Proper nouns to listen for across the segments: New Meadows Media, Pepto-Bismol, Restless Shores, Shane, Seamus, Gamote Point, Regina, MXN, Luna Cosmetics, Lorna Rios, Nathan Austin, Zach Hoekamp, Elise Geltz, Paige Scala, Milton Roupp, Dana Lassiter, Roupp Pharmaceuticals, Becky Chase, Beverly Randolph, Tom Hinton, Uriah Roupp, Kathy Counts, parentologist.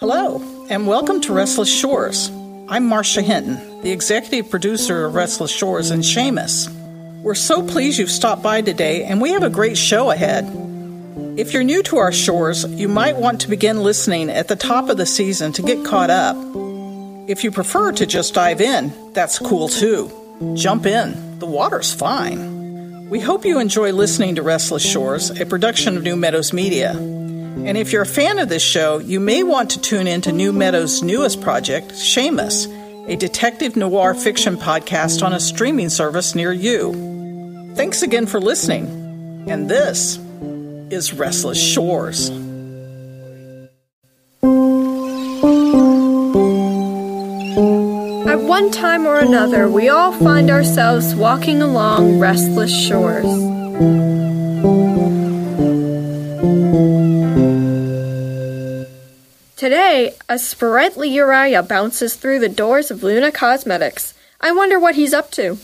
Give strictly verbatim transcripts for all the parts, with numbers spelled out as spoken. Hello, and welcome to Restless Shores. I'm Marcia Hinton, the executive producer of Restless Shores and Seamus. We're so pleased you've stopped by today, and we have a great show ahead. If you're new to our shores, you might want to begin listening at the top of the season to get caught up. If you prefer to just dive in, that's cool too. Jump in. The water's fine. We hope you enjoy listening to Restless Shores, a production of New Meadows Media. And if you're a fan of this show, you may want to tune in to New Meadows' newest project, Seamus, a detective noir fiction podcast on a streaming service near you. Thanks again for listening. And this is Restless Shores. At one time or another, we all find ourselves walking along restless shores. Today, a sprightly Uriah bounces through the doors of Luna Cosmetics. I wonder what he's up to.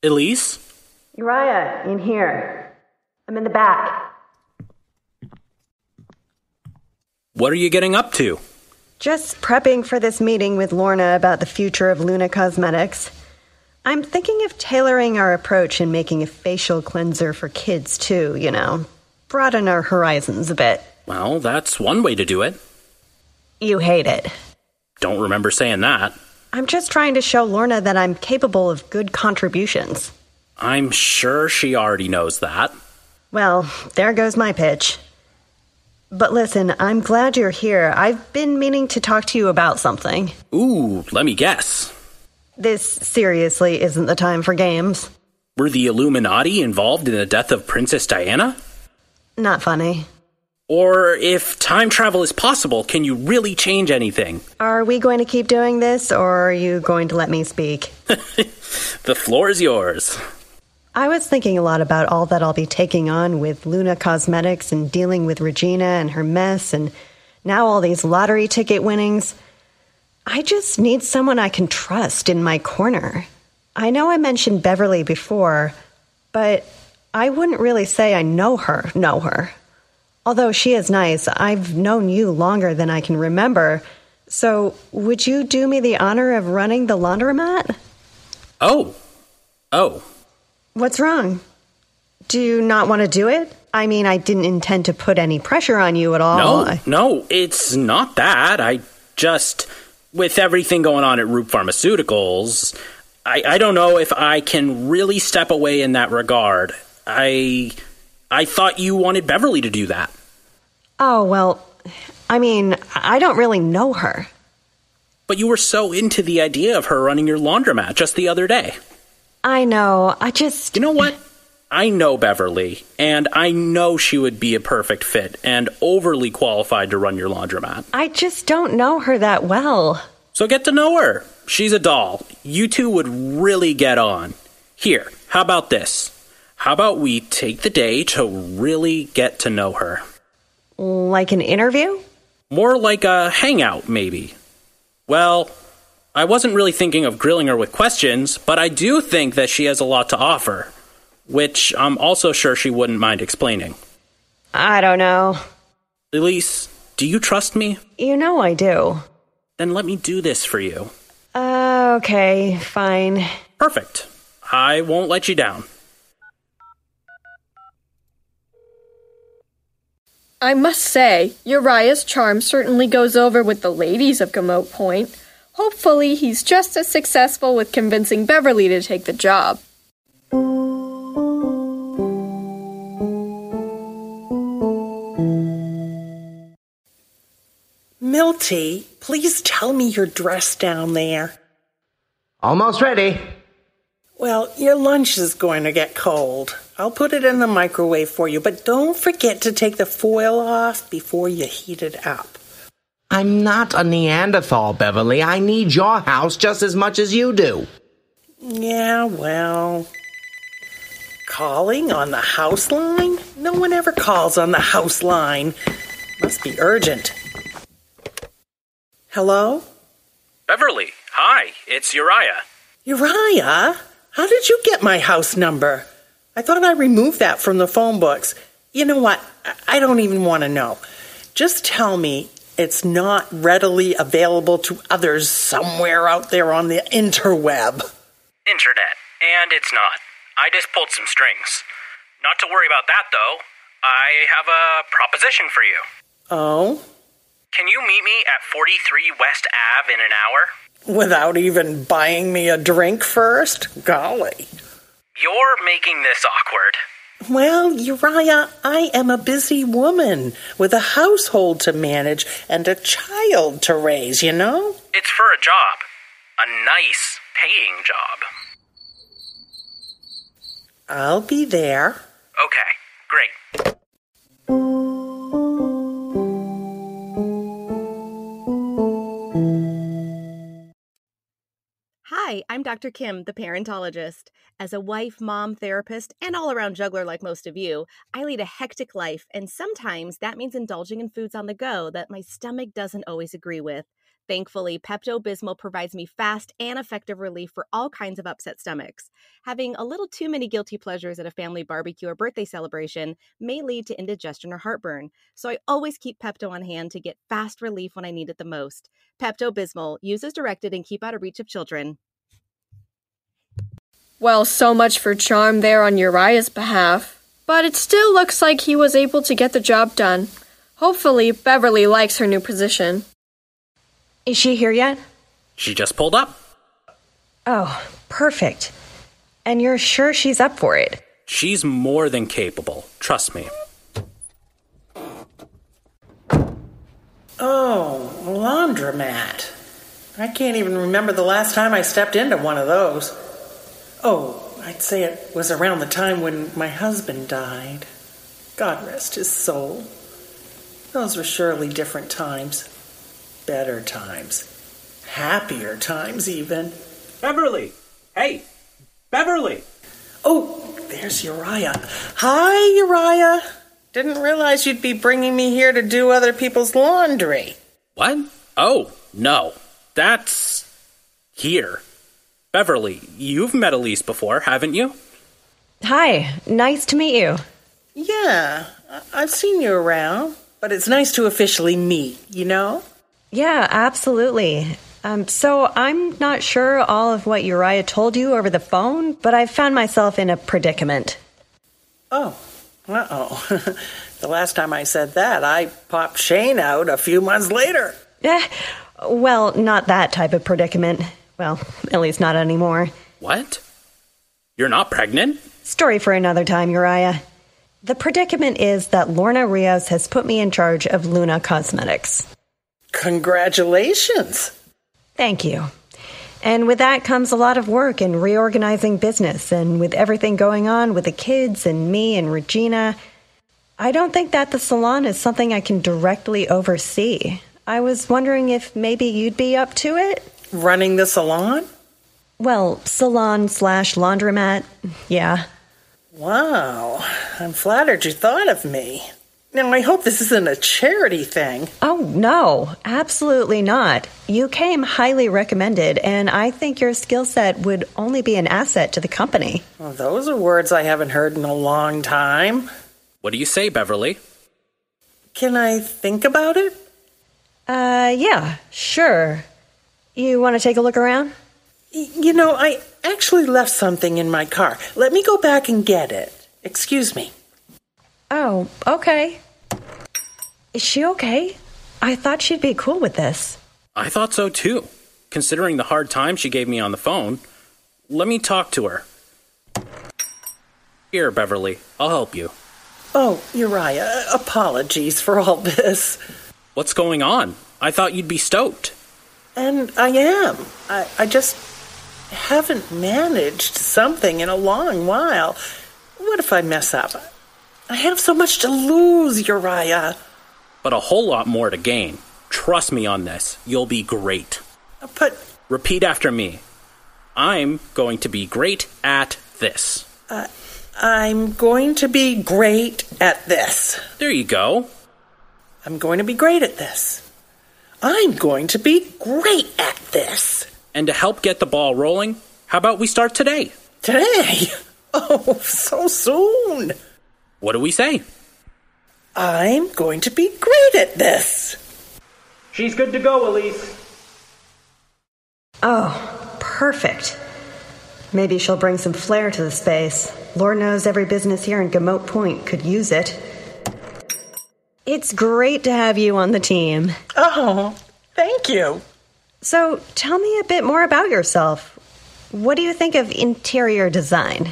Elise? Uriah, in here. I'm in the back. What are you getting up to? Just prepping for this meeting with Lorna about the future of Luna Cosmetics. I'm thinking of tailoring our approach and making a facial cleanser for kids, too, you know. Broaden our horizons a bit. Well, that's one way to do it. You hate it. Don't remember saying that. I'm just trying to show Lorna that I'm capable of good contributions. I'm sure she already knows that. Well, there goes my pitch. But listen, I'm glad you're here. I've been meaning to talk to you about something. Ooh, let me guess. This seriously isn't the time for games. Were the Illuminati involved in the death of Princess Diana? Not funny. Or if time travel is possible, can you really change anything? Are we going to keep doing this, or are you going to let me speak? The floor is yours. I was thinking a lot about all that I'll be taking on with Luna Cosmetics and dealing with Regina and her mess, and now all these lottery ticket winnings. I just need someone I can trust in my corner. I know I mentioned Beverly before, but I wouldn't really say I know her, know her. Although she is nice, I've known you longer than I can remember. So would you do me the honor of running the laundromat? Oh. Oh. What's wrong? Do you not want to do it? I mean, I didn't intend to put any pressure on you at all. No, no, it's not that. I just, with everything going on at Roupp Pharmaceuticals, I, I don't know if I can really step away in that regard. I I thought you wanted Beverly to do that. Oh, well, I mean, I don't really know her. But you were so into the idea of her running your laundromat just the other day. I know, I just... You know what? I know Beverly, and I know she would be a perfect fit and overly qualified to run your laundromat. I just don't know her that well. So get to know her. She's a doll. You two would really get on. Here, how about this? How about we take the day to really get to know her? Like an interview? More like a hangout, maybe. Well, I wasn't really thinking of grilling her with questions, but I do think that she has a lot to offer, which I'm also sure she wouldn't mind explaining. I don't know. Elise, do you trust me? You know I do. Then let me do this for you. Uh, okay, fine. Perfect. I won't let you down. I must say, Uriah's charm certainly goes over with the ladies of Gamote Point. Hopefully, he's just as successful with convincing Beverly to take the job. Milty, please tell me you're dressed down there. Almost ready. Well, your lunch is going to get cold. I'll put it in the microwave for you, but don't forget to take the foil off before you heat it up. I'm not a Neanderthal, Beverly. I need your house just as much as you do. Yeah, well... Calling on the house line? No one ever calls on the house line. Must be urgent. Hello? Beverly, hi. It's Uriah. Uriah? How did you get my house number? I thought I removed that from the phone books. You know what? I don't even want to know. Just tell me it's not readily available to others somewhere out there on the interweb. Internet. And it's not. I just pulled some strings. Not to worry about that, though. I have a proposition for you. Oh? Can you meet me at forty-three West Avenue in an hour? Without even buying me a drink first? Golly. You're making this awkward. Well, Uriah, I am a busy woman with a household to manage and a child to raise, you know? It's for a job. A nice paying job. I'll be there. Okay, great. Hi, I'm Doctor Kim, the parentologist. As a wife, mom, therapist, and all-around juggler like most of you, I lead a hectic life, and sometimes that means indulging in foods on the go that my stomach doesn't always agree with. Thankfully, Pepto-Bismol provides me fast and effective relief for all kinds of upset stomachs. Having a little too many guilty pleasures at a family barbecue or birthday celebration may lead to indigestion or heartburn, so I always keep Pepto on hand to get fast relief when I need it the most. Pepto-Bismol. Use as directed and keep out of reach of children. Well, so much for charm there on Uriah's behalf, but it still looks like he was able to get the job done. Hopefully, Beverly likes her new position. Is she here yet? She just pulled up. Oh, perfect. And you're sure she's up for it? She's more than capable. Trust me. Oh, laundromat. I can't even remember the last time I stepped into one of those. Oh, I'd say it was around the time when my husband died. God rest his soul. Those were surely different times. Better times. Happier times, even. Beverly! Hey! Beverly! Oh, there's Uriah. Hi, Uriah! Didn't realize you'd be bringing me here to do other people's laundry. What? Oh, no. That's... here. Beverly, you've met Elise before, haven't you? Hi. Nice to meet you. Yeah, I've seen you around, but it's nice to officially meet, you know? Yeah, absolutely. Um, so I'm not sure all of what Uriah told you over the phone, but I found myself in a predicament. Oh, uh-oh. The last time I said that, I popped Shane out a few months later. Eh, well, not that type of predicament. Well, at least not anymore. What? You're not pregnant? Story for another time, Uriah. The predicament is that Lorna Rios has put me in charge of Luna Cosmetics. Congratulations. Thank you. And with that comes a lot of work in reorganizing business, and with everything going on with the kids and me and Regina, I don't think that the salon is something I can directly oversee. I was wondering if maybe you'd be up to it? Running the salon? Well, salon slash laundromat, yeah. Wow, I'm flattered you thought of me. Now, I hope this isn't a charity thing. Oh, no, absolutely not. You came highly recommended, and I think your skill set would only be an asset to the company. Well, those are words I haven't heard in a long time. What do you say, Beverly? Can I think about it? Uh, yeah, sure. You want to take a look around? Y- you know, I actually left something in my car. Let me go back and get it. Excuse me. Oh, okay. Is she okay? I thought she'd be cool with this. I thought so, too. Considering the hard time she gave me on the phone. Let me talk to her. Here, Beverly. I'll help you. Oh, Uriah, apologies for all this. What's going on? I thought you'd be stoked. And I am. I, I just haven't managed something in a long while. What if I mess up? I have so much to lose, Uriah. But a whole lot more to gain. Trust me on this. You'll be great. But... Repeat after me. I'm going to be great at this. Uh, I'm going to be great at this. There you go. I'm going to be great at this. I'm going to be great at this. And to help get the ball rolling, how about we start today? Today? Oh, so soon. What do we say? I'm going to be great at this. She's good to go, Elise. Oh, perfect. Maybe she'll bring some flair to the space. Lord knows every business here in Gamote Point could use it. It's great to have you on the team. Oh, thank you. So, tell me a bit more about yourself. What do you think of interior design?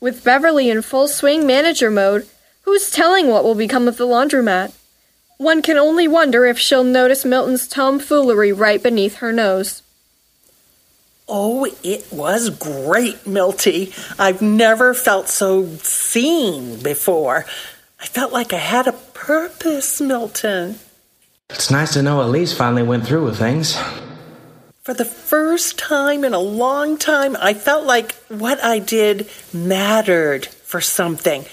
With Beverly in full swing manager mode, who's telling what will become of the laundromat? One can only wonder if she'll notice Milton's tomfoolery right beneath her nose. Oh, it was great, Milty. I've never felt so seen before. I felt like I had a purpose, Milton. It's nice to know Elise finally went through with things. For the first time in a long time, I felt like what I did mattered for something.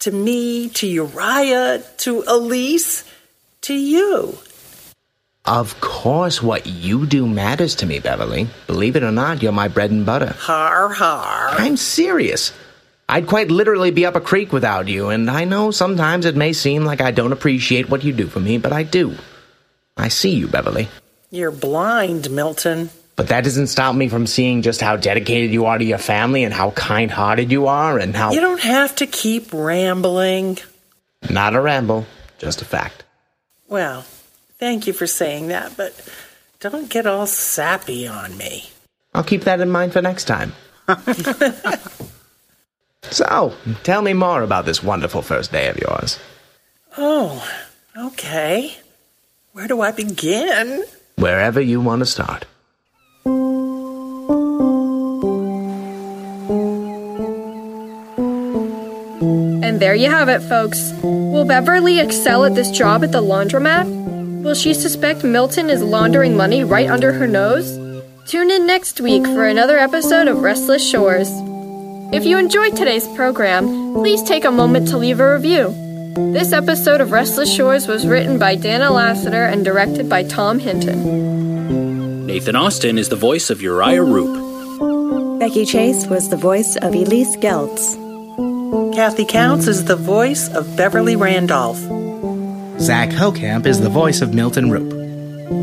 To me, to Uriah, to Elise, to you. Of course what you do matters to me, Beverly. Believe it or not, you're my bread and butter. Har, har. I'm serious. I'd quite literally be up a creek without you, and I know sometimes it may seem like I don't appreciate what you do for me, but I do. I see you, Beverly. You're blind, Milton. But that doesn't stop me from seeing just how dedicated you are to your family and how kind-hearted you are and how... You don't have to keep rambling. Not a ramble, just a fact. Well, thank you for saying that, but don't get all sappy on me. I'll keep that in mind for next time. So, tell me more about this wonderful first day of yours. Oh, okay. Where do I begin? Wherever you want to start. And there you have it, folks. Will Beverly excel at this job at the laundromat? Will she suspect Milton is laundering money right under her nose? Tune in next week for another episode of Restless Shores. If you enjoyed today's program, please take a moment to leave a review. This episode of Restless Shores was written by Dana Lassiter and directed by Tom Hinton. Nathan Austin is the voice of Uriah Roupp. Becky Chase was the voice of Elise Geltz. Kathy Counts is the voice of Beverly Randolph. Zach Hoekamp is the voice of Milton Roupp.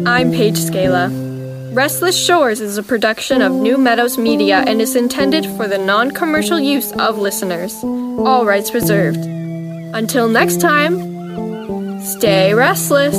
I'm Paige Scala. Restless Shores is a production of New Meadows Media and is intended for the non-commercial use of listeners. All rights reserved. Until next time, stay restless.